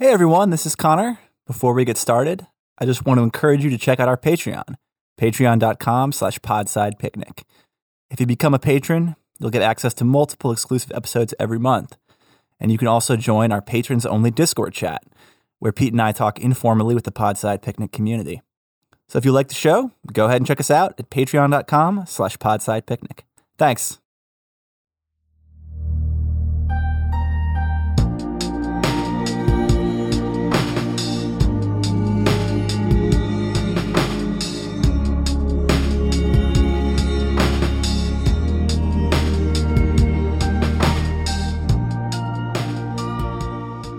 Hey everyone, this is Connor. Before we get started, I just want to encourage you to check out our Patreon, patreon.com/podsidepicnic. If you become a patron, you'll get access to multiple exclusive episodes every month. And you can also join our patrons-only Discord chat, where Pete and I talk informally with the Podside Picnic community. So if you like the show, go ahead and check us out at patreon.com/podsidepicnic. Thanks.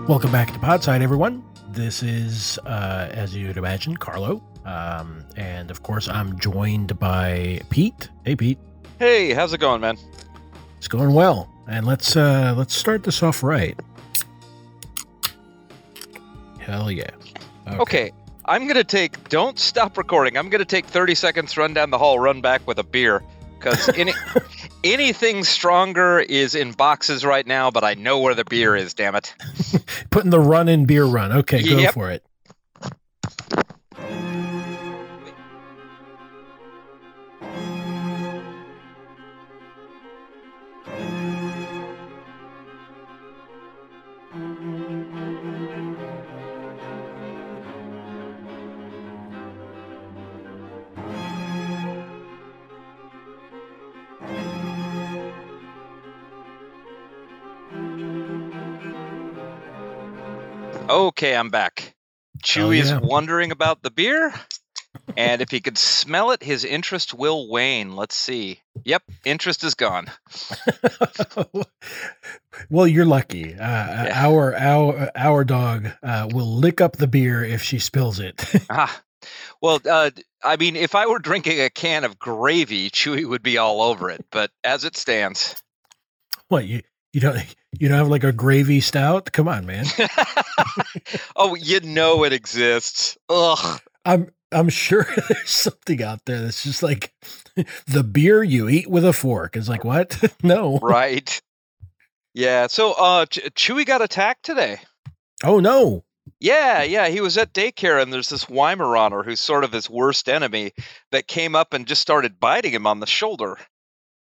Welcome back to Podside, everyone. This is, as you'd imagine, Carlo. And, of course, I'm joined by Pete. Hey, Pete. Hey, how's it going, man? It's going well. And let's start this off right. Hell yeah. Okay. I'm going to take... Don't stop recording. I'm going to take 30 seconds, run down the hall, run back with a beer. Because anything stronger is in boxes right now, but I know where the beer is, damn it. Putting the run in beer run. Okay, go for it. Okay, I'm back. Chewy is wondering about the beer, and if he could smell it, his interest will wane. Let's see. Yep, interest is gone. Well, you're lucky. Yeah. Our dog will lick up the beer if she spills it. Well, I mean, if I were drinking a can of gravy, Chewy would be all over it. But as it stands, well, you don't have like a gravy stout? Come on, man. Oh, you know it exists. Ugh. I'm sure there's something out there that's just like the beer you eat with a fork. It's like, what? No. Right. Yeah. So Chewy got attacked today. Oh no. Yeah. He was at daycare and there's this Weimaraner who's sort of his worst enemy that came up and just started biting him on the shoulder.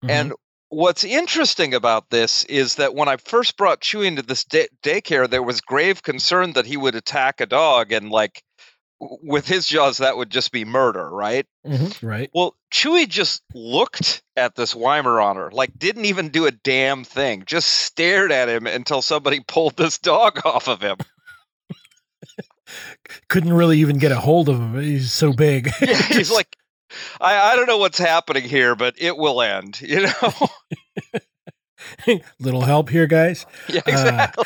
Mm-hmm. And what's interesting about this is that when I first brought Chewy into this daycare, there was grave concern that he would attack a dog, and like with his jaws, that would just be murder, right? Mm-hmm, right. Well, Chewy just looked at this Weimaraner, like didn't even do a damn thing, just stared at him until somebody pulled this dog off of him. Couldn't really even get a hold of him. He's so big. Yeah, he's like, I don't know what's happening here, but it will end, you know? Little help here, guys. Yeah, exactly.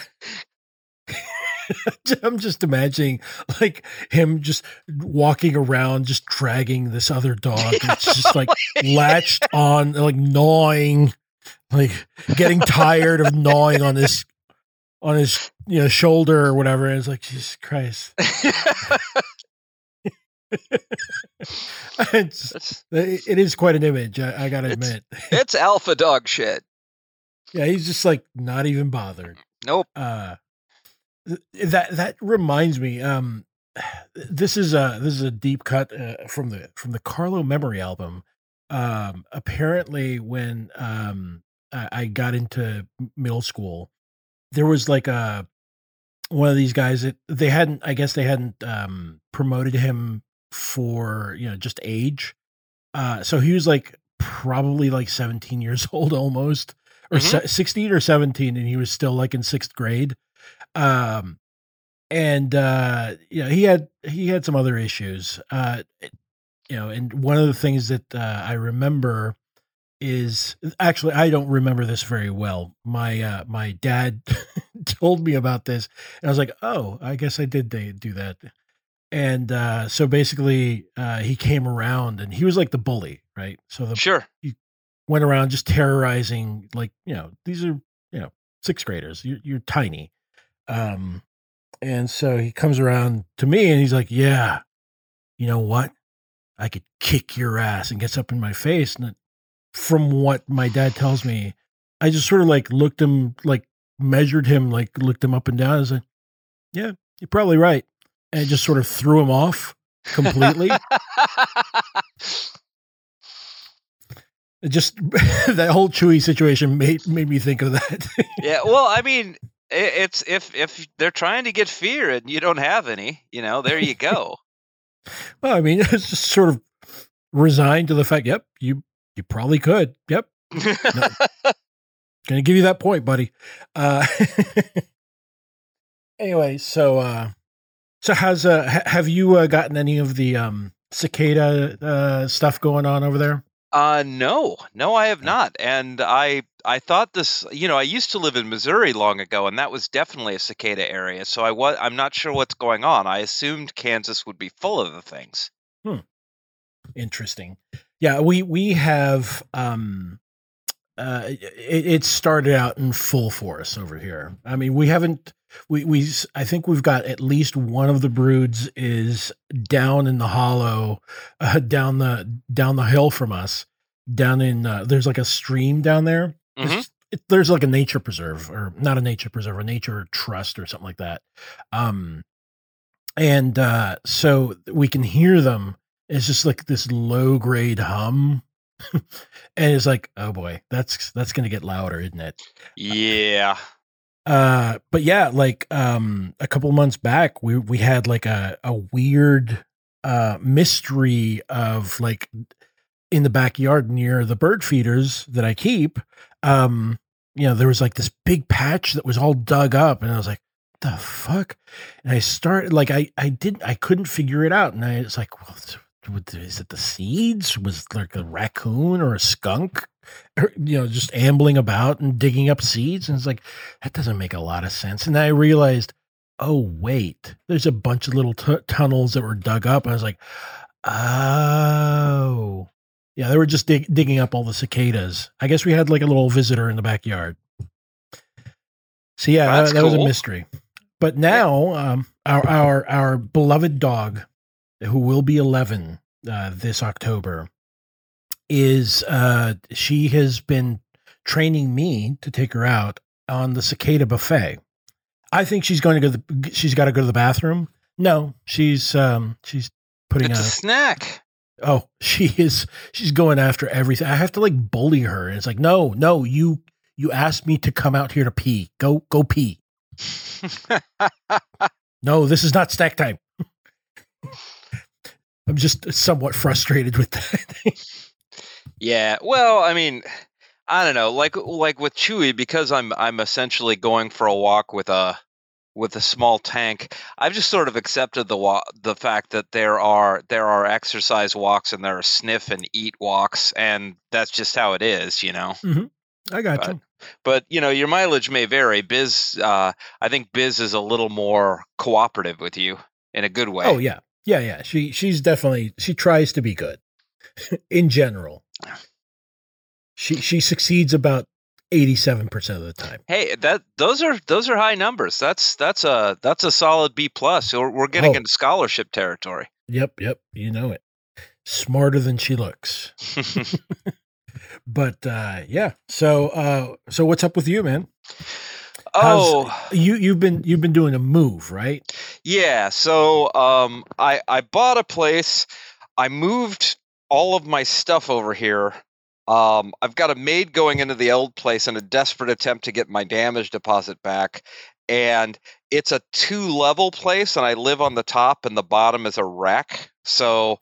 I'm just imagining like him just walking around, just dragging this other dog. It's just like latched on, like gnawing, like getting tired of gnawing on this, on his, you know, shoulder or whatever. And it's like, Jesus Christ. It is quite an image, I gotta admit. It's alpha dog shit. Yeah, he's just like not even bothered. Nope. That reminds me. This is a deep cut from the Carlo Memory album. Apparently, when I got into middle school, there was like one of these guys that they hadn't promoted him for, you know, just age. So he was like probably like 17 years old almost, or 16 or 17. And he was still like in sixth grade. He had some other issues, and one of the things that I remember is, actually, I don't remember this very well. My dad told me about this and I was like, oh, I guess I did do that. And so basically he came around and he was like the bully, right? So he went around just terrorizing, like, you know, these are, you know, sixth graders, you're tiny. And so he comes around to me and he's like, yeah, you know what? I could kick your ass, and gets up in my face. And from what my dad tells me, I just sort of like looked him, like measured him, like looked him up and down. I was like, yeah, You're probably right. And it just sort of threw him off completely. It just that whole Chewy situation made me think of that. Yeah, well, I mean, it's if they're trying to get fear and you don't have any, you know, there you go. Well, I mean, it's just sort of resigned to the fact. Yep, you probably could. Yep, no. Gonna give you that point, buddy. Anyway, so how's have you gotten any of the cicada stuff going on over there? No, I have not. And I thought this, you know, I used to live in Missouri long ago, and that was definitely a cicada area. So I'm not sure what's going on. I assumed Kansas would be full of the things. Interesting. Yeah, we have, it started out in full force over here. I mean, we haven't, I think we've got at least one of the broods is down in the hollow, down the hill from us. Down in there's like a stream down there. Mm-hmm. There's like a nature preserve, or not a nature preserve, a nature trust or something like that. And so we can hear them. It's just like this low grade hum. And it's like, oh boy, that's going to get louder, isn't it? Yeah. But yeah, like, a couple months back, we had like a weird, mystery of like in the backyard near the bird feeders that I keep. You know, there was like this big patch that was all dug up, and I was like, what the fuck? And I started like, I couldn't figure it out. And I was like, well, is it the seeds? Was it like a raccoon or a skunk, or, you know, just ambling about and digging up seeds? And it's like, that doesn't make a lot of sense. And I realized, oh wait, there's a bunch of little tunnels that were dug up. And I was like, oh yeah, they were just digging up all the cicadas. I guess we had like a little visitor in the backyard. So yeah, that was a mystery. But now, our beloved dog, who will be 11 this October, is she has been training me to take her out on the cicada buffet. I think she's going to she's got to go to the bathroom. No, she's putting out a snack. Oh, she's going after everything. I have to like bully her. And it's like, no, you asked me to come out here to pee. Go pee. No, this is not snack time. I'm just somewhat frustrated with that. Yeah. Well, I mean, I don't know. Like with Chewy, because I'm essentially going for a walk with a small tank. I've just sort of accepted the fact that there are exercise walks and there are sniff and eat walks, and that's just how it is, you know. Mm-hmm. I got you. But, you know, your mileage may vary. Biz, I think Biz is a little more cooperative with you in a good way. Oh yeah. Yeah. She's definitely, she tries to be good in general. She succeeds about 87% of the time. Hey, those are high numbers. That's a solid B+. We're getting into scholarship territory. Yep. You know it. Smarter than she looks. But yeah. So what's up with you, man? You've been doing a move, right? Yeah. So I bought a place. I moved all of my stuff over here. I've got a maid going into the old place in a desperate attempt to get my damage deposit back. And it's a 2-level place, and I live on the top, and the bottom is a rack. So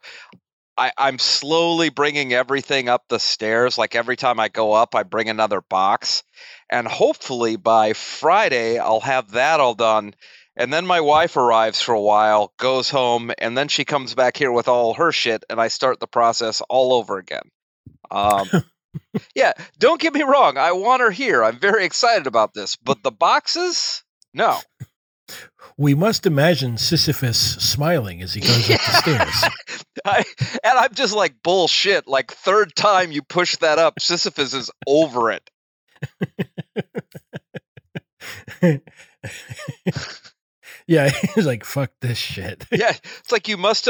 I'm slowly bringing everything up the stairs. Like every time I go up, I bring another box, and hopefully by Friday I'll have that all done. And then my wife arrives for a while, goes home, and then she comes back here with all her shit, and I start the process all over again. Yeah, don't get me wrong. I want her here. I'm very excited about this, but the boxes? No. We must imagine Sisyphus smiling as he goes up the stairs. And I'm just like, bullshit. Like, third time you push that up, Sisyphus is over it. Yeah, he's like, fuck this shit. Yeah, it's like we must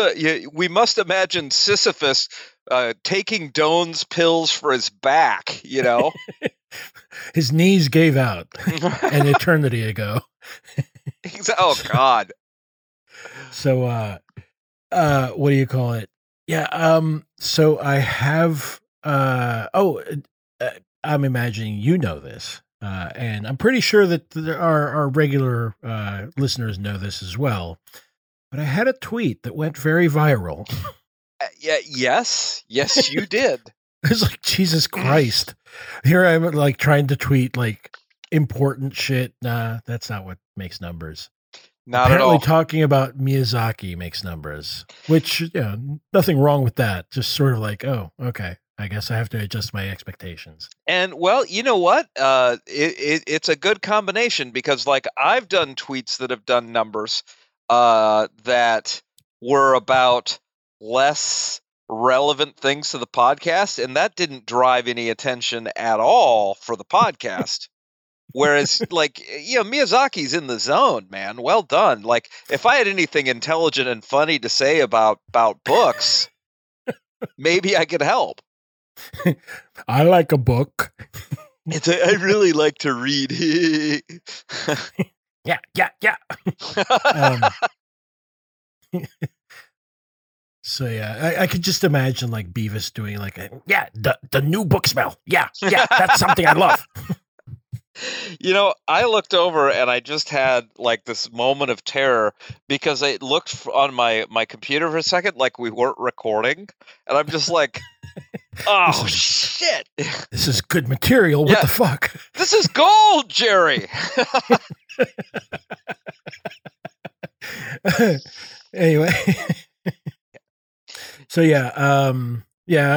imagine Sisyphus taking Doan's pills for his back, you know? His knees gave out an eternity ago. Oh, God. So, what do you call it? Yeah. So I have, I'm imagining you know this, and I'm pretty sure that there are our regular listeners know this as well. But I had a tweet that went very viral. Yes, you did. It's like, Jesus Christ. Here I'm like trying to tweet like important shit. Nah, that's not what makes numbers. Not apparently at all. Talking about Miyazaki makes numbers, which, you know, nothing wrong with that. Just sort of like, oh, okay, I guess I have to adjust my expectations. And well, you know what? It's a good combination because, like, I've done tweets that have done numbers that were about less relevant things to the podcast, and that didn't drive any attention at all for the podcast. Whereas, like, you know, Miyazaki's in the zone, man. Well done. Like, if I had anything intelligent and funny to say about books, maybe I could help. I like a book. I really like to read. Yeah. So, yeah, I could just imagine, like, Beavis doing, like, the new book smell. Yeah, that's something I love. You know, I looked over and I just had like this moment of terror because I looked on my computer for a second, like we weren't recording. And I'm just like, oh, shit. This is good material. What the fuck? This is gold, Jerry. Anyway. So, yeah.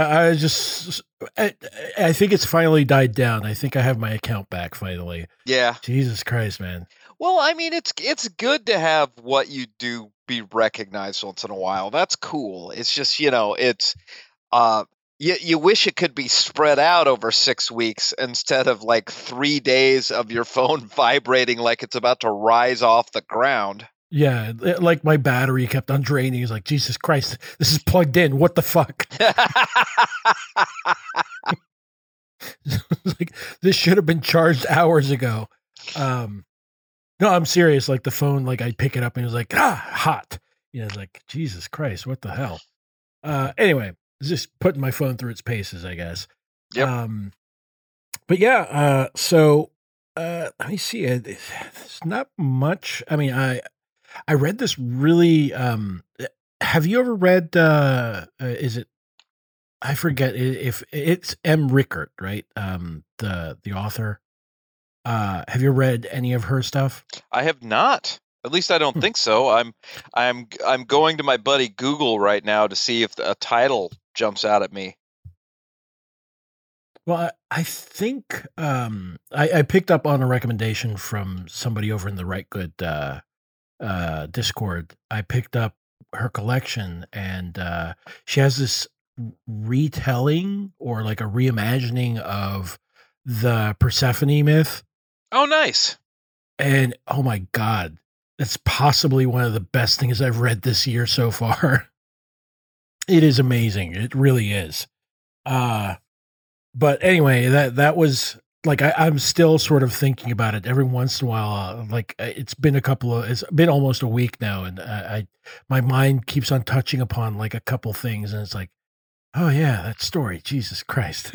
I just... I think it's finally died down. I think I have my account back finally. Yeah. Jesus Christ, man. Well, I mean, it's good to have what you do be recognized once in a while. That's cool. It's just, you know, it's you wish it could be spread out over 6 weeks instead of like 3 days of your phone vibrating like it's about to rise off the ground. Yeah, like my battery kept on draining. It's like, Jesus Christ, this is plugged in. What the fuck? Like, this should have been charged hours ago. No, I'm serious. Like the phone, like I pick it up and it's like, hot. You know, it's like, Jesus Christ, what the hell? Anyway, just putting my phone through its paces, I guess. Yep. But yeah, so let me see. It's not much. I mean, I read this really, have you ever read, I forget if it's M Rickert, right? The author, have you read any of her stuff? I have not, at least I don't think so. I'm going to my buddy Google right now to see if a title jumps out at me. Well, I think, I picked up on a recommendation from somebody over in the Right Good, Discord. I picked up her collection, and she has this retelling or like a reimagining of the Persephone myth. Oh, nice. And oh my God, that's possibly one of the best things I've read this year so far. It is amazing. It really is. But anyway, that was like, I'm still sort of thinking about it every once in a while. Like it's been almost a week now. And my mind keeps on touching upon like a couple things. And it's like, oh yeah, that story, Jesus Christ.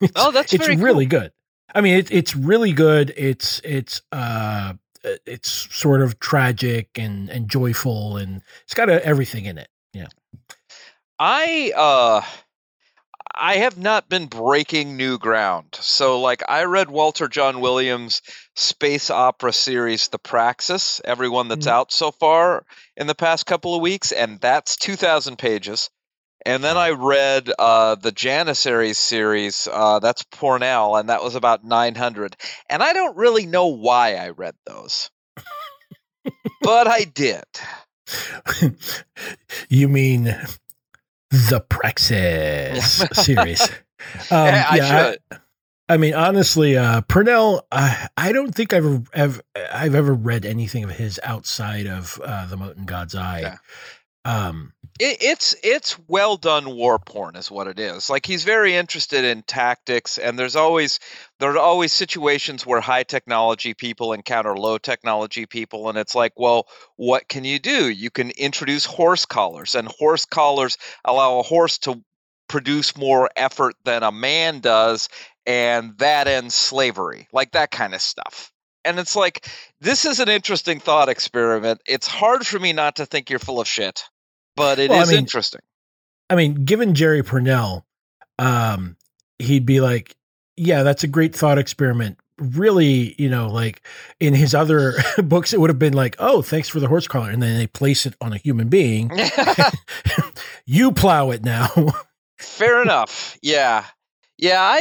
It's really good. I mean, it's really good. It's sort of tragic and joyful, and it's got everything in it. Yeah. I have not been breaking new ground. So, like, I read Walter John Williams' space opera series, The Praxis, everyone that's out so far in the past couple of weeks, and that's 2,000 pages. And then I read the Janissary series, that's Pournell, and that was about 900. And I don't really know why I read those, but I did. You mean... The Praxis series. I mean, honestly, Pournell, I don't think I've ever read anything of his outside of The Moat in God's Eye. Yeah. It's well done war porn is what it is. Like, he's very interested in tactics, and there are always situations where high technology people encounter low technology people, and it's like, well, what can you do? You can introduce horse collars, and horse collars allow a horse to produce more effort than a man does, and that ends slavery, like that kind of stuff. And it's like, this is an interesting thought experiment. It's hard for me not to think you're full of shit, but it is interesting. I mean, given Jerry Pournell, he'd be like, yeah, that's a great thought experiment. Really, you know, like in his other books, it would have been like, oh, thanks for the horse collar. And then they place it on a human being. You plow it now. Fair enough. Yeah. Yeah.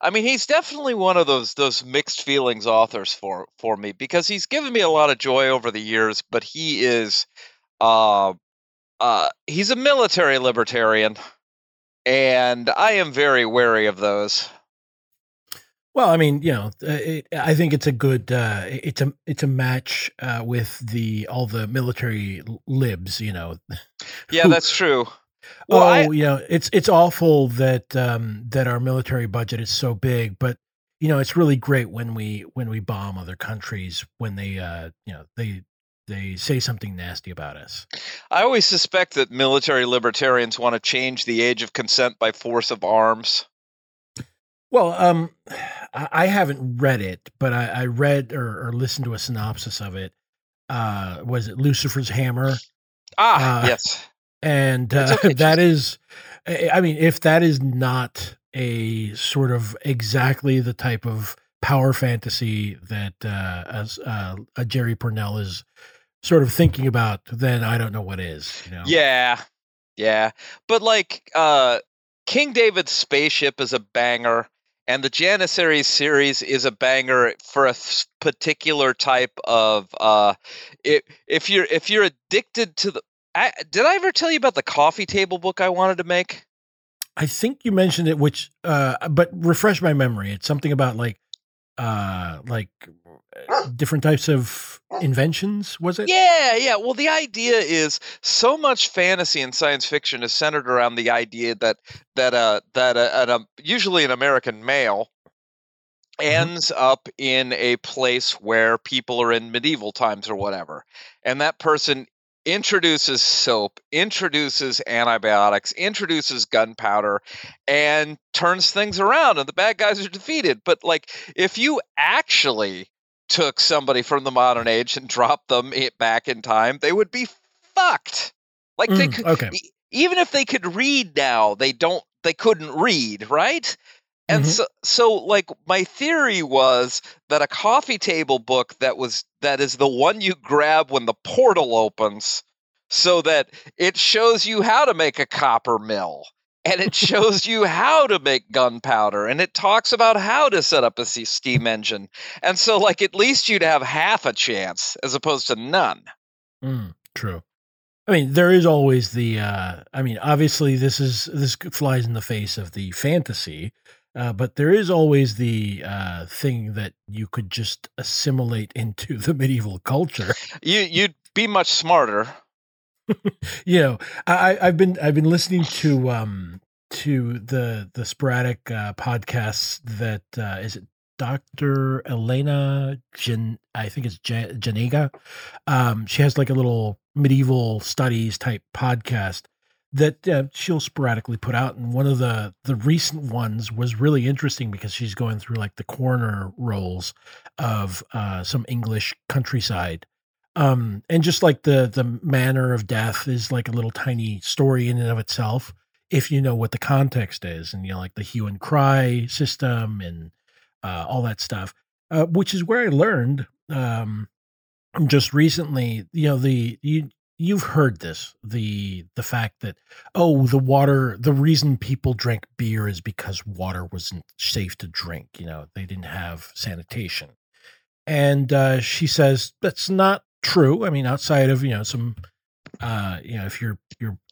I mean, he's definitely one of those mixed feelings authors for me, because he's given me a lot of joy over the years, but he is he's a military libertarian, and I am very wary of those. Well, I mean, you know, I think it's a good it's a match with all the military libs, you know. Yeah, that's true. Well, it's awful that that our military budget is so big, but you know, it's really great when we bomb other countries when they they say something nasty about us. I always suspect that military libertarians want to change the age of consent by force of arms. Well, I haven't read it, but I read or listened to a synopsis of it. Was it Lucifer's Hammer? Yes. And that is, I mean, if that is not a sort of exactly the type of power fantasy that a Jerry Pournell is sort of thinking about, then I don't know what is. You know? Yeah. Yeah. But like King David's Spaceship is a banger, and the Janissary series is a banger for a particular type of if you're addicted to the... did I ever tell you about the coffee table book I wanted to make? I think you mentioned it, which, but refresh my memory. It's something about like different types of inventions, was it? Yeah. Well, the idea is so much fantasy and science fiction is centered around the idea that usually an American male ends up in a place where people are in medieval times or whatever, and that person introduces soap, introduces antibiotics, introduces gunpowder, and turns things around, and the bad guys are defeated. But like, if you actually took somebody from the modern age and dropped them back in time, they would be fucked. Like, they could, even if they could read now, they couldn't read, right? And so like, my theory was that a coffee table book that is the one you grab when the portal opens, so that it shows you how to make a copper mill, and it shows you how to make gunpowder, and it talks about how to set up a steam engine. And so like, at least you'd have half a chance as opposed to none. True. I mean, there is always the, obviously this flies in the face of the fantasy. But there is always the thing that you could just assimilate into the medieval culture. You'd be much smarter. You know, I've been listening to the sporadic podcasts that is it Dr. Elena Janega. She has like a little medieval studies type podcast that she'll sporadically put out. And one of the recent ones was really interesting because she's going through like the corner rolls of some English countryside. And just like the manner of death is like a little tiny story in and of itself, if you know what the context is, and, you know, like the hue and cry system and all that stuff, which is where I learned just recently, you know, you've heard this, the fact that, the reason people drank beer is because water wasn't safe to drink. You know, they didn't have sanitation. And she says, that's not true. I mean, outside of, you know, some, if you're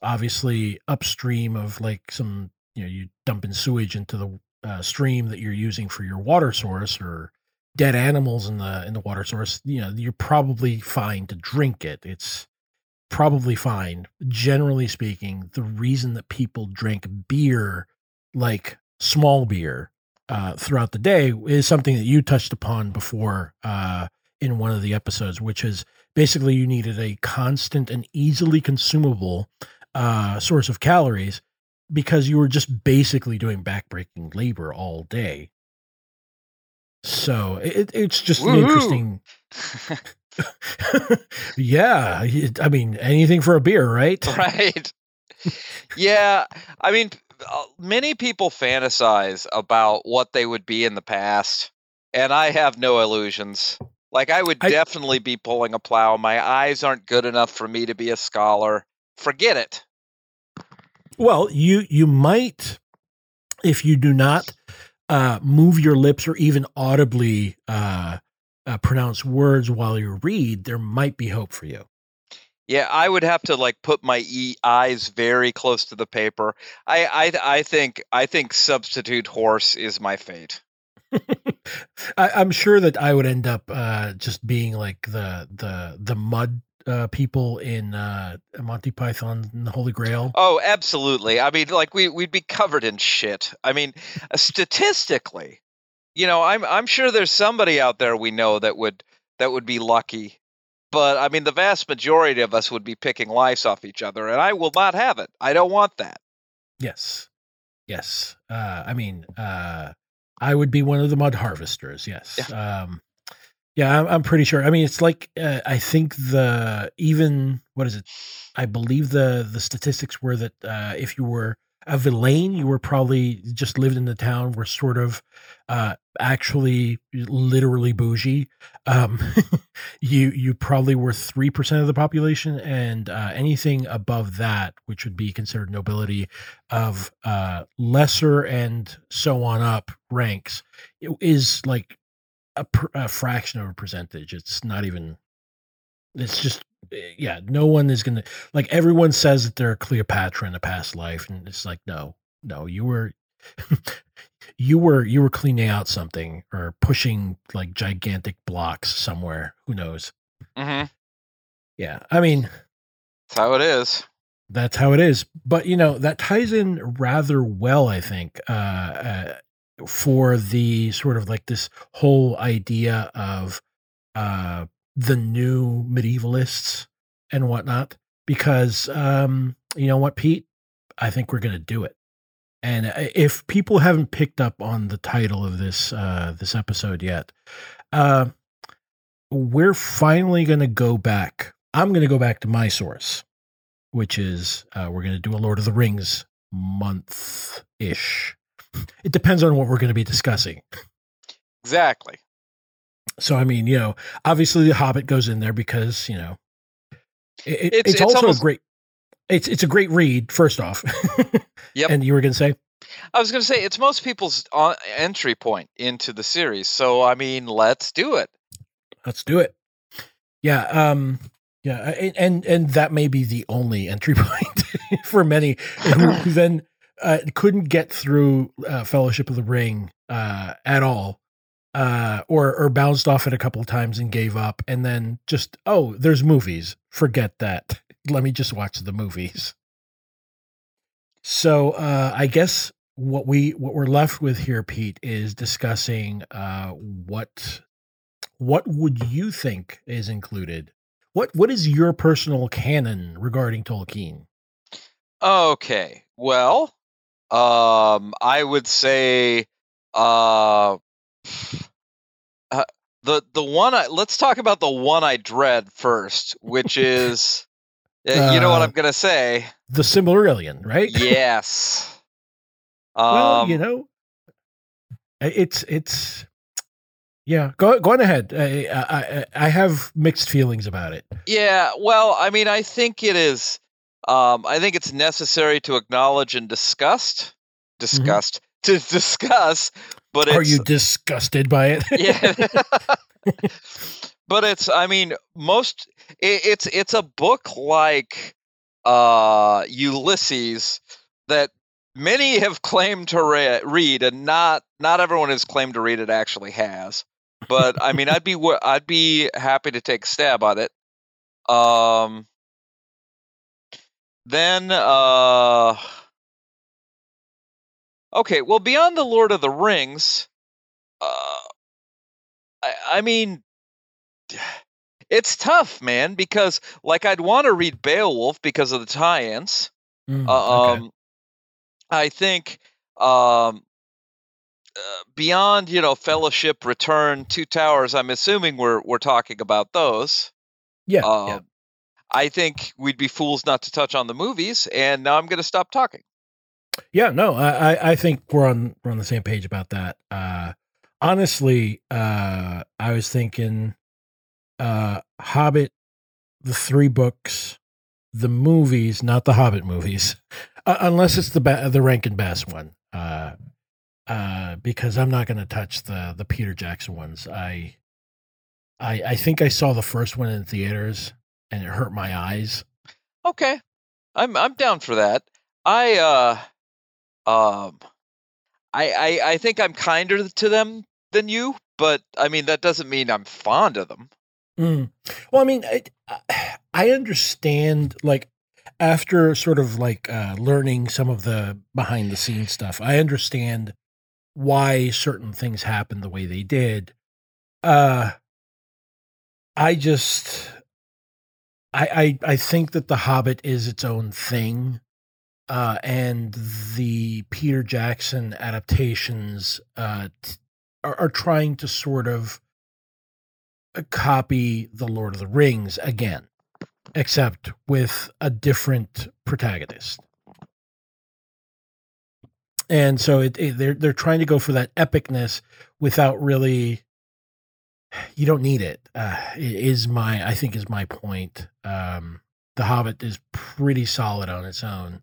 obviously upstream of like some, you know, you dump in sewage into the stream that you're using for your water source, or dead animals in the water source, you know, you're probably fine to drink it. It's probably find, generally speaking, the reason that people drink beer, like small beer, throughout the day is something that you touched upon before in one of the episodes, which is basically you needed a constant and easily consumable source of calories because you were just basically doing backbreaking labor all day. So it's just an interesting. Yeah. I mean, anything for a beer, right? Right. Yeah. I mean, many people fantasize about what they would be in the past, and I have no illusions. Like, I would definitely be pulling a plow. My eyes aren't good enough for me to be a scholar. Forget it. Well, you might, if you do not move your lips or even audibly pronounce words while you read, there might be hope for you. Yeah, I would have to like put my eyes very close to the paper. I think substitute horse is my fate. I'm sure that I would end up just being like the mud people in Monty Python and the Holy Grail. Oh, absolutely. I mean, like we'd be covered in shit. I mean, statistically, you know, I'm sure there's somebody out there we know that would be lucky. But I mean, the vast majority of us would be picking lives off each other, and I will not have it. I don't want that. Yes. I mean, I would be one of the mud harvesters. Yes. Yeah. Yeah, I'm pretty sure. I mean, it's like I think what is it? I believe the statistics were that if you were a villain, you were probably just lived in the town, were sort of actually literally bougie. You probably were 3% of the population, and anything above that, which would be considered nobility of lesser and so on up ranks, is like a fraction of a percentage. It's not even, it's just, yeah, no one is going to, like, everyone says that they're Cleopatra in a past life. And it's like, no, you were cleaning out something or pushing like gigantic blocks somewhere. Who knows? Mm-hmm. Yeah. I mean, that's how it is. But you know, that ties in rather well, I think, for the sort of like this whole idea of the new medievalists and whatnot, because you know what, Pete, I think we're going to do it. And if people haven't picked up on the title of this this episode yet, we're finally going to go back. I'm going to go back to my source, which is we're going to do a Lord of the Rings month ish. It depends on what we're going to be discussing. Exactly. So, I mean, you know, obviously The Hobbit goes in there because, you know, it's also almost a great, it's a great read, first off. Yep. And you were going to say? I was going to say, it's most people's entry point into the series. So, I mean, let's do it. Yeah. Yeah. And that may be the only entry point for many who then couldn't get through Fellowship of the Ring at all, or bounced off it a couple of times and gave up, and then just, oh, there's movies. Forget that. Let me just watch the movies. So I guess what we're left with here, Pete, is discussing what would you think is included? What is your personal canon regarding Tolkien? Okay, well. I would say, the one let's talk about the one I dread first, which is, you know what I'm going to say? The Silmarillion, right? Yes. Well, you know, it's yeah, go on ahead. I have mixed feelings about it. Yeah. Well, I mean, I think it is. I think it's necessary to acknowledge and discuss, but are you disgusted by it? Yeah. But it's, I mean, it's a book like Ulysses that many have claimed to read, and not everyone has claimed to read it actually has. But I mean, I'd be happy to take a stab at it. Then, okay, well, beyond the Lord of the Rings, I mean, it's tough, man, because, like, I'd want to read Beowulf because of the tie-ins. Okay. I think beyond, you know, Fellowship, Return, Two Towers, I'm assuming we're talking about those. Yeah, yeah. I think we'd be fools not to touch on the movies, and now I'm going to stop talking. Yeah, no, I think we're on the same page about that. Honestly, I was thinking Hobbit, the three books, the movies, not the Hobbit movies, unless it's the Rankin Bass one, because I'm not going to touch the Peter Jackson ones. I think I saw the first one in theaters and it hurt my eyes. Okay, I'm down for that. I think I'm kinder to them than you, but I mean that doesn't mean I'm fond of them. Mm. Well, I mean, I understand, like, after sort of like learning some of the behind the scenes stuff, I understand why certain things happened the way they did. I think that The Hobbit is its own thing. And the Peter Jackson adaptations are trying to sort of copy the Lord of the Rings again, except with a different protagonist. And so they're trying to go for that epicness without really. You don't need it. I think is my point. The Hobbit is pretty solid on its own.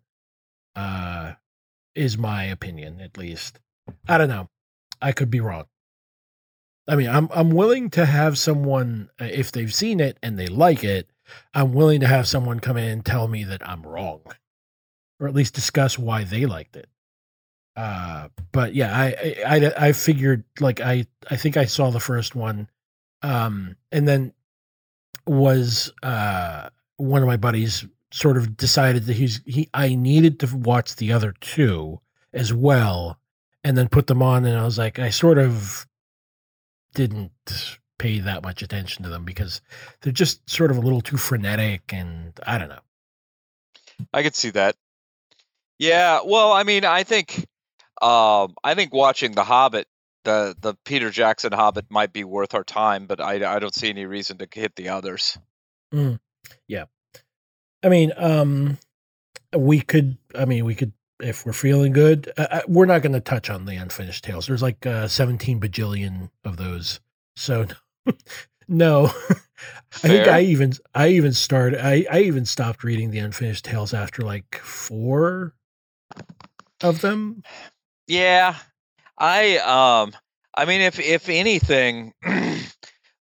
Is my opinion, at least. I don't know. I could be wrong. I mean, I'm willing to have someone, if they've seen it and they like it, I'm willing to have someone come in and tell me that I'm wrong, or at least discuss why they liked it. But yeah, I figured, like, I think I saw the first one, and then was one of my buddies sort of decided that I needed to watch the other two as well, and then put them on. And I was like, I sort of didn't pay that much attention to them because they're just sort of a little too frenetic. And I don't know. I could see that. Yeah. Well, I mean, I think watching The Hobbit, the Peter Jackson Hobbit, might be worth our time, but I don't see any reason to hit the others. Mm. Yeah. I mean, we could, if we're feeling good, we're not going to touch on the unfinished tales. There's like 17 bajillion of those. So no, fair. I think I even stopped reading the unfinished tales after like 4 of them. Yeah. I mean, if anything,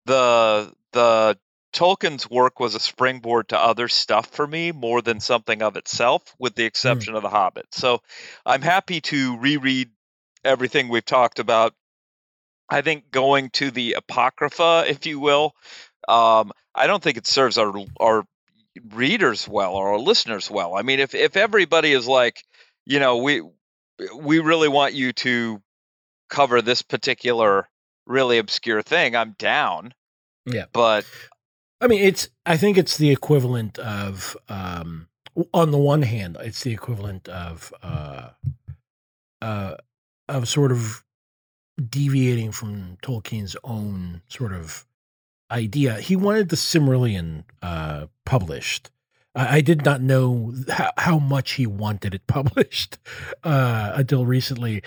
the Tolkien's work was a springboard to other stuff for me more than something of itself, with the exception of The Hobbit. So I'm happy to reread everything we've talked about. I think going to the Apocrypha, if you will, I don't think it serves our readers well or our listeners well. I mean, if everybody is like, you know, we really want you to cover this particular really obscure thing, I'm down. Yeah. But I mean, I think it's the equivalent of, on the one hand, it's the equivalent of sort of deviating from Tolkien's own sort of idea. He wanted the Silmarillion published. I did not know how much he wanted it published until recently.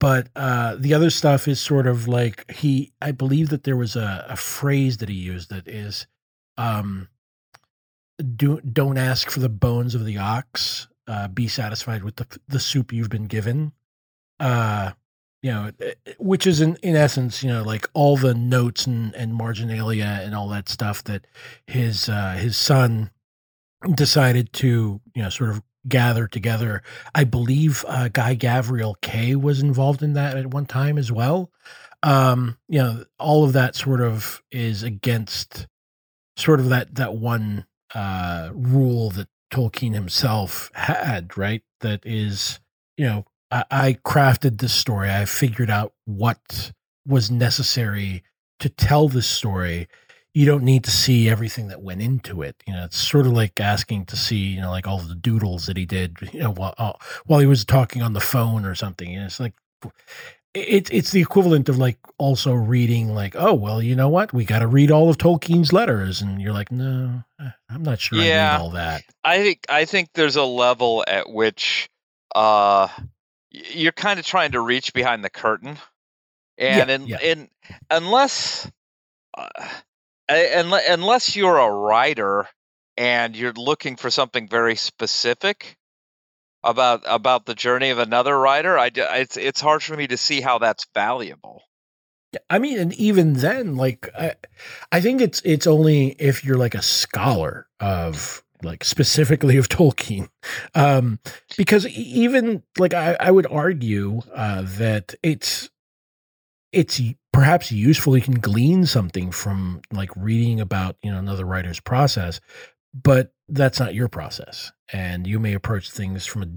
But the other stuff is sort of like I believe that there was a phrase that he used that is, don't ask for the bones of the ox, be satisfied with the soup you've been given, you know, which is in essence, you know, like all the notes and marginalia and all that stuff that his son decided to, you know, sort of gather together. I believe, Guy Gavriel Kay was involved in that at one time as well. You know, all of that sort of is against sort of that one rule that Tolkien himself had, right? That is, you know, I crafted this story. I figured out what was necessary to tell this story. You don't need to see everything that went into it. You know, it's sort of like asking to see, you know, like all the doodles that he did, you know, while he was talking on the phone or something. You know, it's like, it's the equivalent of like also reading like, oh, well, you know what? We got to read all of Tolkien's letters. And you're like, no, I'm not sure I need all that. I think there's a level at which you're kind of trying to reach behind the curtain. Unless you're a writer and you're looking for something very specific about the journey of another writer, it's hard for me to see how that's valuable. I mean, and even then, like, I think it's only if you're like a scholar of like specifically of Tolkien, because even like I would argue that it's perhaps useful. You can glean something from like reading about, you know, another writer's process, but that's not your process. And you may approach things from a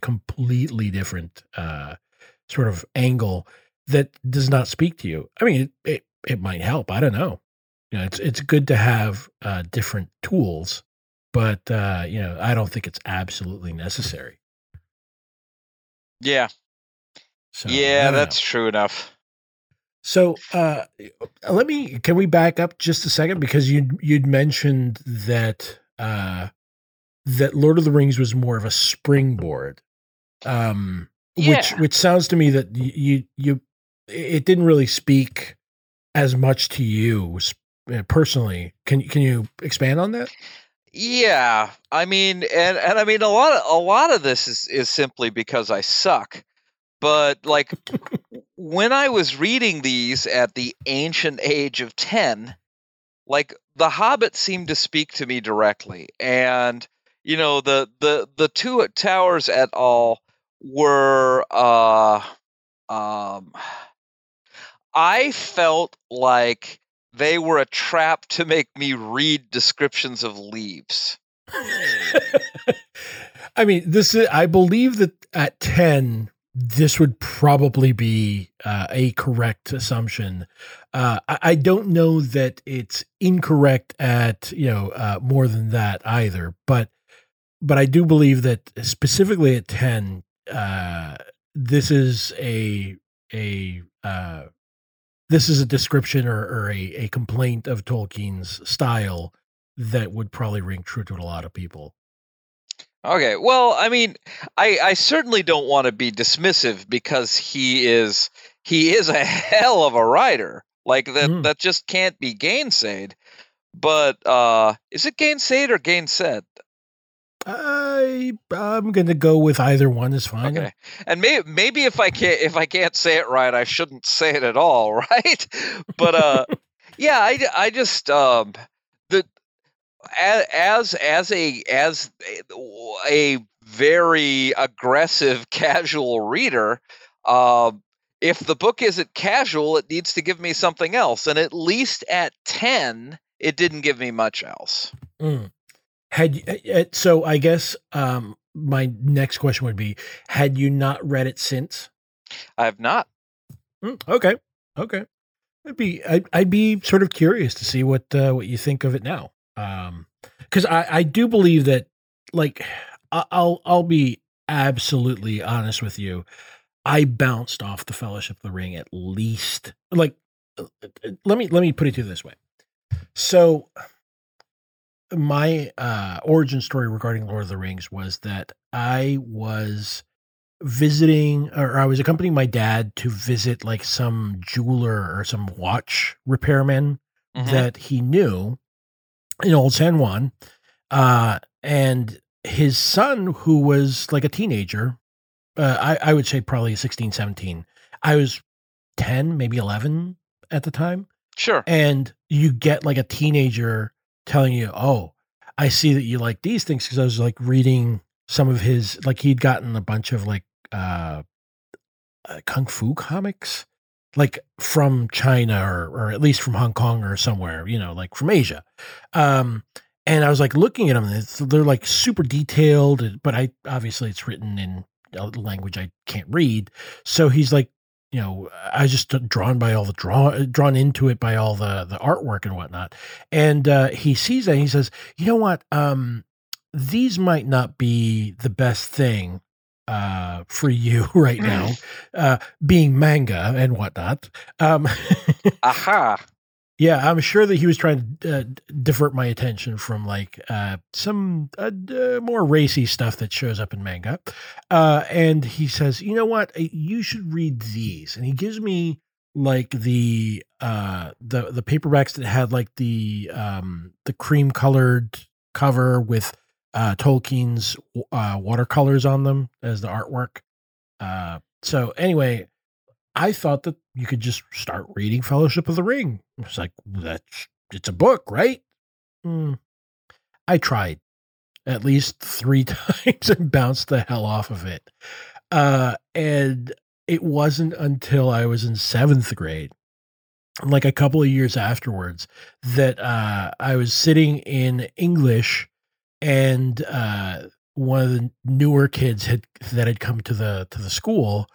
completely different sort of angle that does not speak to you. I mean, it might help. I don't know. You know, it's good to have different tools, but you know, I don't think it's absolutely necessary. Yeah. So, yeah, that's true enough. So can we back up just a second? Because you'd mentioned that that Lord of the Rings was more of a springboard, which sounds to me that it didn't really speak as much to you personally. Can you expand on that? Yeah, I mean, and I mean a lot of this is simply because I suck, but like. When I was reading these at the ancient age of 10, like The Hobbit seemed to speak to me directly. And, you know, the Two Towers et al. Were, I felt like they were a trap to make me read descriptions of leaves. I mean, I believe that at 10, this would probably be a correct assumption. I don't know that it's incorrect at, you know, more than that either, but I do believe that specifically at 10, this is a description or a complaint of Tolkien's style that would probably ring true to a lot of people. Okay, well, I mean, I certainly don't want to be dismissive because he is a hell of a writer. Like that just can't be gainsaid. But is it gainsaid or gainsaid? I'm going to go with either one is fine. Okay, and maybe if I can't say it right, I shouldn't say it at all, right? But yeah, I just the. As a very aggressive casual reader, if the book isn't casual, it needs to give me something else. And at least at 10, it didn't give me much else. Mm. So I guess my next question would be: had you not read it since? I have not. Okay. I'd be sort of curious to see what you think of it now. Because I do believe that, like, I'll be absolutely honest with you. I bounced off the Fellowship of the Ring at least. Like, let me put it to you this way. So, my origin story regarding Lord of the Rings was that I was visiting, or I was accompanying my dad to visit like some jeweler or some watch repairman that he knew in Old San Juan, and his son, who was like a teenager, I would say probably 16, 17. I was 10, maybe 11 at the time. Sure. And you get like a teenager telling you, oh, I see that you like these things. Cause I was like reading some of his, like he'd gotten a bunch of like, Kung Fu comics, like from China or at least from Hong Kong or somewhere, you know, like from Asia. And I was like looking at them, and they're like super detailed, but I obviously it's written in a language I can't read. So he's like, you know, I was just drawn into it by all the artwork and whatnot. And he sees that and he says, you know what? These might not be the best thing for you right now, being manga and whatnot. Aha. Yeah, I'm sure that he was trying to divert my attention from like some more racy stuff that shows up in manga. And he says, you know what? You should read these. And he gives me like the paperbacks that had like the cream colored cover with Tolkien's watercolors on them as the artwork. So anyway, I thought that you could just start reading Fellowship of the Ring. It's like, it's a book, right? I tried at least 3 times and bounced the hell off of it. And it wasn't until I was in 7th grade, like a couple of years afterwards, that I was sitting in English and one of the newer kids that had come to the school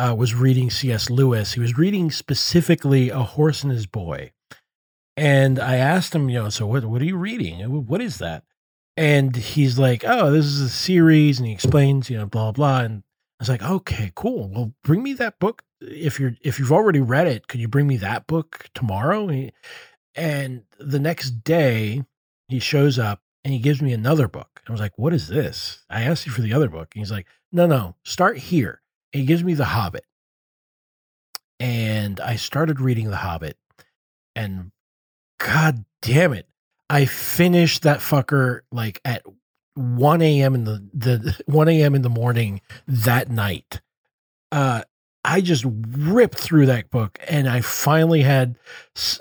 was reading C.S. Lewis. He was reading specifically A Horse and His Boy. And I asked him, you know, so what are you reading? What is that? And he's like, oh, this is a series. And he explains, you know, blah, blah. And I was like, okay, cool. Well, bring me that book. If you've already read it, could you bring me that book tomorrow? And the next day he shows up and he gives me another book. I was like, what is this? I asked you for the other book. And he's like, no, start here. It gives me The Hobbit. And I started reading The Hobbit. And god damn it, I finished that fucker like at 1 a.m. in the 1 a.m. in the morning that night. I just ripped through that book, and I finally had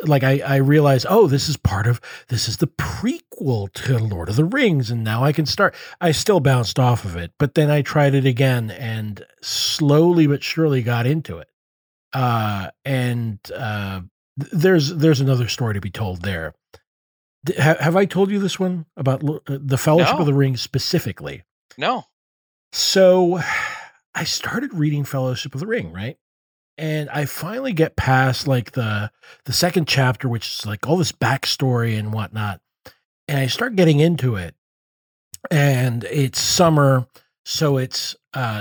like I realized, oh, this is the prequel to Lord of the Rings, and now I can start. I still bounced off of it, but then I tried it again and slowly but surely got into it. There's another story to be told there. Have I told you this one about the Fellowship of the Ring specifically? No. So I started reading Fellowship of the Ring, right? And I finally get past like the second chapter, which is like all this backstory and whatnot. And I start getting into it, and it's summer. So it's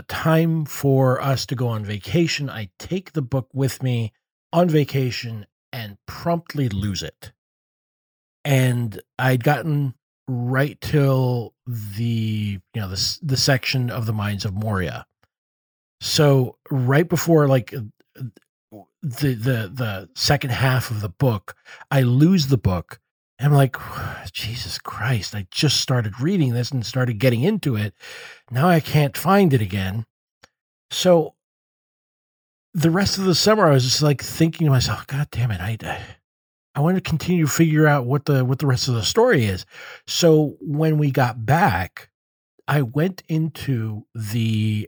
time for us to go on vacation. I take the book with me on vacation and promptly lose it. And I'd gotten right till the section of the Mines of Moria. So right before like the second half of the book, I lose the book. And I'm like, Jesus Christ, I just started reading this and started getting into it. Now I can't find it again. So the rest of the summer, I was just like thinking to myself, god damn it, I want to continue to figure out what the rest of the story is. So when we got back, I went into the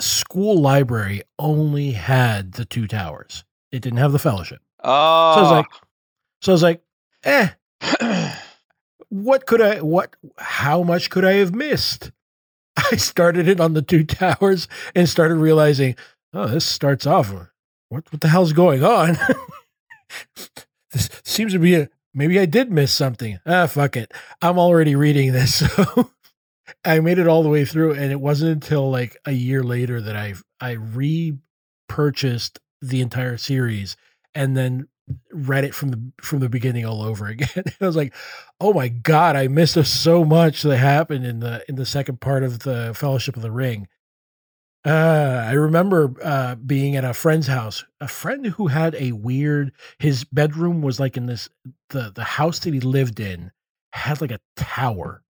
school library. Only had the Two Towers. It didn't have the Fellowship. Oh. So I was like, how much could I have missed? I started it on the Two Towers and started realizing, oh, this starts off. What the hell's going on? This seems to be maybe I did miss something. Ah, fuck it. I'm already reading this. So I made it all the way through, and it wasn't until like a year later that I repurchased the entire series and then read it from the beginning all over again. I was like, oh my god, I missed so much that happened in the second part of the Fellowship of the Ring. I remember being at a friend's house, a friend who had his bedroom was like in the house that he lived in had like a tower.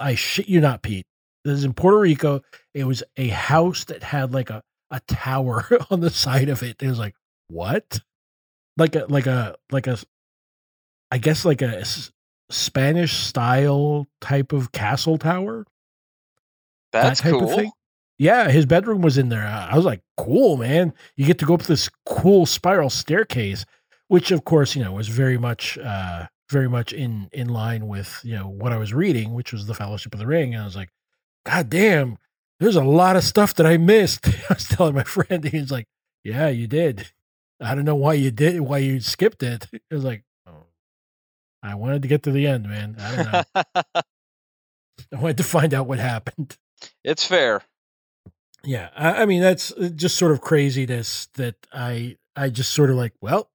I shit you not, Pete. This is in Puerto Rico. It was a house that had like a tower on the side of it. It was like, what? Like a I guess like a Spanish style type of castle tower. That's that type cool. Of thing. Yeah, his bedroom was in there. I was like, cool, man. You get to go up this cool spiral staircase, which of course, you know, was very much very much in line with, you know, what I was reading, which was the Fellowship of the Ring. And I was like, God damn, there's a lot of stuff that I missed. I was telling my friend, he's like, yeah, you did. I don't know why you skipped it. It was like, oh, I wanted to get to the end, man. I don't know. I wanted to find out what happened. It's fair. Yeah. I mean, that's just sort of craziness that I just sort of like, well,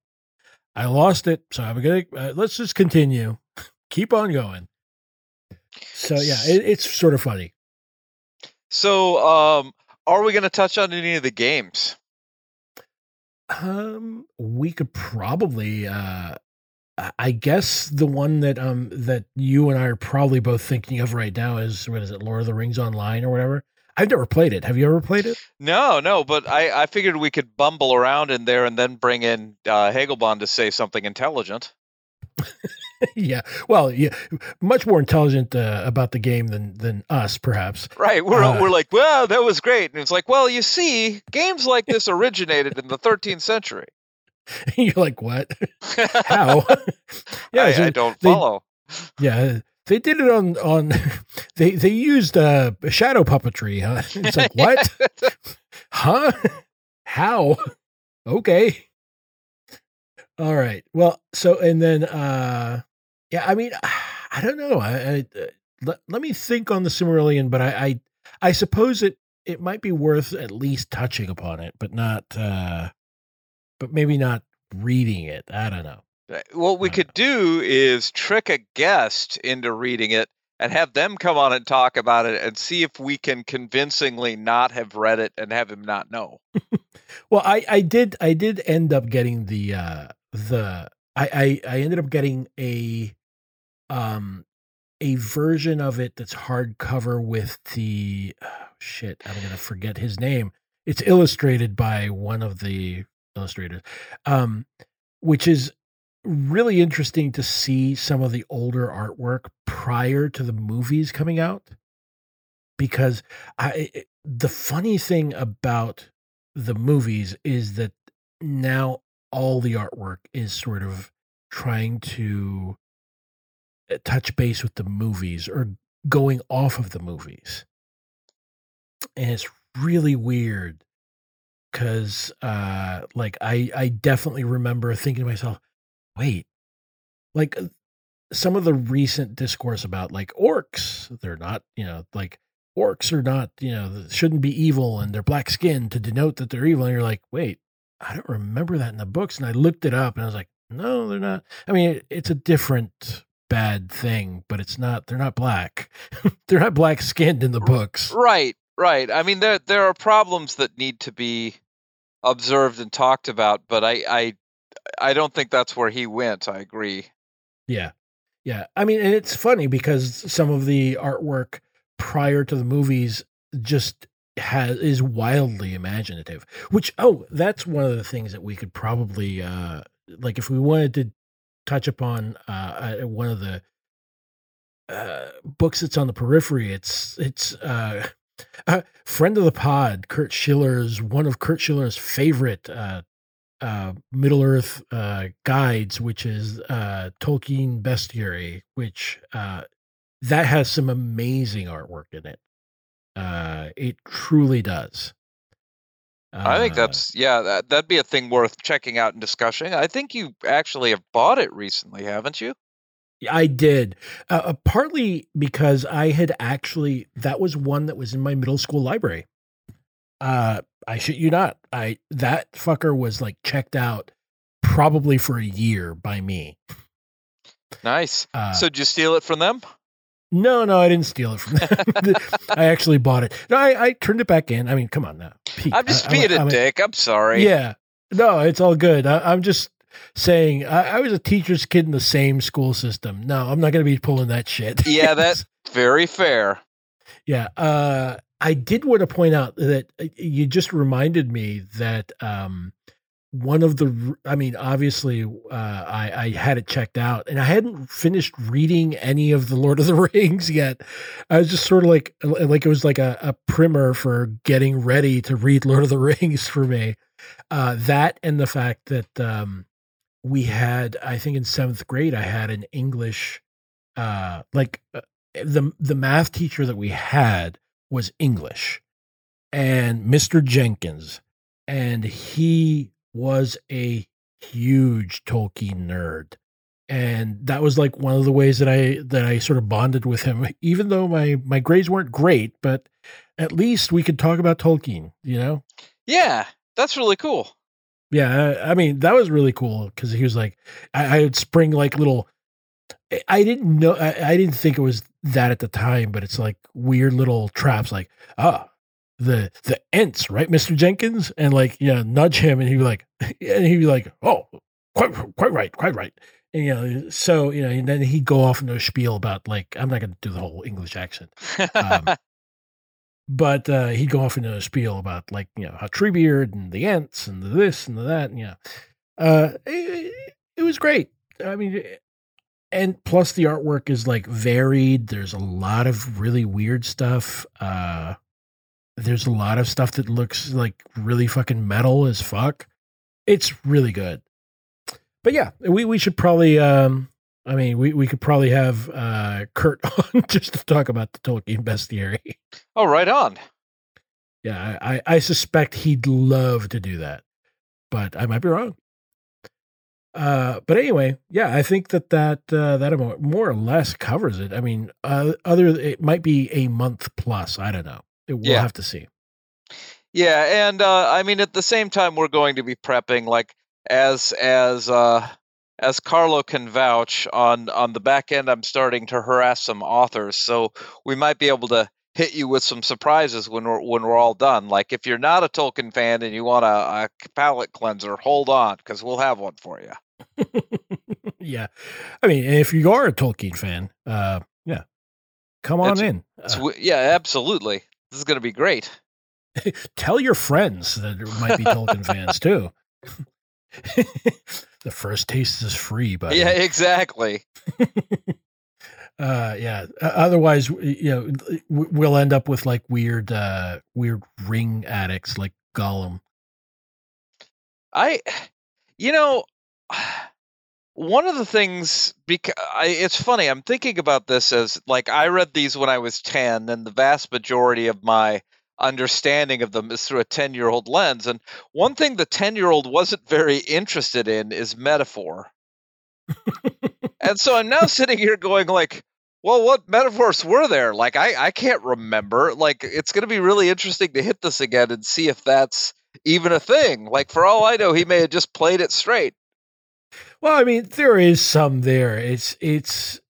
I lost it. So I'm going to, let's just continue. Keep on going. So yeah, it's sort of funny. So, are we going to touch on any of the games? We could probably, I guess the one that that you and I are probably both thinking of right now is, what is it, Lord of the Rings Online or whatever? I've never played it. Have you ever played it? No, but I figured we could bumble around in there and then bring in Hegelbond to say something intelligent. Yeah, well, yeah, much more intelligent about the game than us, perhaps. Right, we're like, wow, that was great. And it's like, well, you see, games like this originated in the 13th century. And you're like, what? How? Yeah, I don't follow. Yeah, they did it on they used shadow puppetry, huh? It's like, what? Huh? How? Okay. All right. Well, so, and then, yeah, I mean, I don't know. Let me think on the Silmarillion, but I suppose it might be worth at least touching upon it, but not, but maybe not reading it. I don't know. What we could do is trick a guest into reading it and have them come on and talk about it and see if we can convincingly not have read it and have him not know. Well, I did end up getting I ended up getting a version of it that's hardcover with the I'm going to forget his name. It's illustrated by one of the illustrators, which is really interesting to see some of the older artwork prior to the movies coming out, because the funny thing about the movies is that now all the artwork is sort of trying to touch base with the movies or going off of the movies. And it's really weird because like I definitely remember thinking to myself, wait, like some of the recent discourse about like orcs, they're not, you know, like orcs are not, you know, shouldn't be evil and they're black skinned to denote that they're evil. And you're like, wait, I don't remember that in the books. And I looked it up and I was like, no, they're not. I mean, it's a different bad thing, but it's not, they're not black. They're not black skinned in the books. Right. I mean, there are problems that need to be observed and talked about, but I don't think that's where he went. I agree. Yeah. I mean, and it's funny because some of the artwork prior to the movies just is wildly imaginative, which, that's one of the things that we could probably, like if we wanted to touch upon, one of the, books that's on the periphery, it's a friend of the pod, one of Kurt Schiller's favorite, Middle Earth guides, which is Tolkien bestiary, which that has some amazing artwork in it. It truly does. I think that's that'd be a thing worth checking out and discussing. I think you actually have bought it recently, haven't you? I did, partly because I had that was one that was in my middle school library. I shit you not. That fucker was like checked out probably for a year by me. Nice. So did you steal it from them? No, I didn't steal it from them. I actually bought it. No, I turned it back in. I mean, come on now. Pete, I'm just being a dick. I'm sorry. Yeah. No, it's all good. I'm just saying I was a teacher's kid in the same school system. No, I'm not going to be pulling that shit. Yeah, that's very fair. Yeah. I did want to point out that you just reminded me that obviously I had it checked out and I hadn't finished reading any of the Lord of the Rings yet. I was just sort of like it was like a primer for getting ready to read Lord of the Rings for me. That and the fact that we had, I think in seventh grade, I had an English, the math teacher that we had was English, and Mr. Jenkins, and he was a huge Tolkien nerd. And that was like one of the ways that I sort of bonded with him, even though my grades weren't great, but at least we could talk about Tolkien, you know? Yeah. That's really cool. Yeah. I mean, that was really cool. Cause he was like, I would spring like little, I didn't know, I didn't think it was that at the time, but it's like weird little traps like, the Ents, right? Mr. Jenkins. And like, yeah, nudge him. And he'd be like, oh, quite right. And, and then he'd go off into a spiel about, like, I'm not going to do the whole English accent. But he'd go off into a spiel about, like, you know, how Treebeard and the Ents and the this and the that. And, yeah. It was great. I mean, and plus the artwork is, like, varied. There's a lot of really weird stuff. There's a lot of stuff that looks, like, really fucking metal as fuck. It's really good. But yeah, we should probably, we could probably have Kurt on just to talk about the Tolkien bestiary. Oh, right on. Yeah, I suspect he'd love to do that, but I might be wrong. But anyway, yeah, I think that more or less covers it. I mean, it might be a month plus. I don't know. We'll have to see. Yeah, and at the same time, we're going to be prepping like. As Carlo can vouch on the back end, I'm starting to harass some authors, so we might be able to hit you with some surprises when we're all done. Like if you're not a Tolkien fan and you want a palate cleanser, hold on because we'll have one for you. Yeah, I mean, if you are a Tolkien fan, come on in. Absolutely, this is going to be great. Tell your friends that might be Tolkien fans too. The first taste is free, but yeah, exactly. Otherwise, we'll end up with like weird ring addicts like Gollum. One of the things, because it's funny, I'm thinking about this as like I read these when I was 10, and the vast majority of my understanding of them is through a 10-year-old lens. And one thing the 10-year-old wasn't very interested in is metaphor. And so I'm now sitting here going like, well, what metaphors were there? Like, I can't remember. Like, it's going to be really interesting to hit this again and see if that's even a thing. Like, for all I know, he may have just played it straight. Well, I mean, there is some there. It's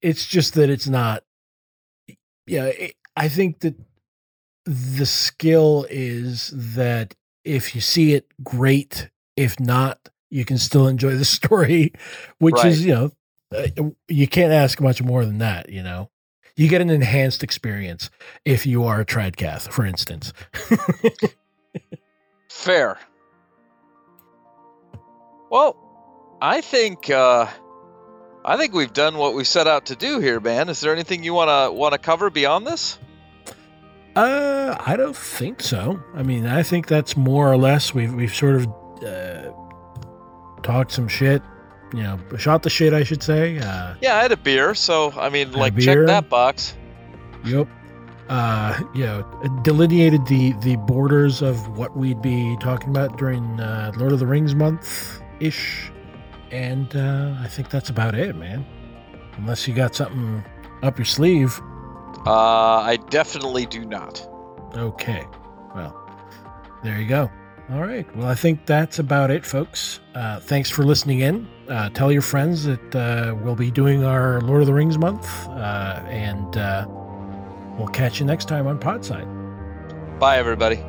just that it's not, I think that the skill is that if you see it, great. If not, you can still enjoy the story, which right. is, you can't ask much more than that. You know, you get an enhanced experience if you are a tradcath, for instance. Fair. Well, I think we've done what we set out to do here, man. Is there anything you want to cover beyond this? I don't think so. I mean, I think that's more or less we've sort of talked some shit, shot the shit, I should say. I had a beer, so I mean, like, check that box. Yep. Delineated the borders of what we'd be talking about during Lord of the Rings month ish, and I think that's about it, man. Unless you got something up your sleeve. I definitely do not. Okay. Well, there you go. All right. Well, I think that's about it, folks. Thanks for listening in. Tell your friends that we'll be doing our Lord of the Rings month, and we'll catch you next time on Podside. Bye, everybody.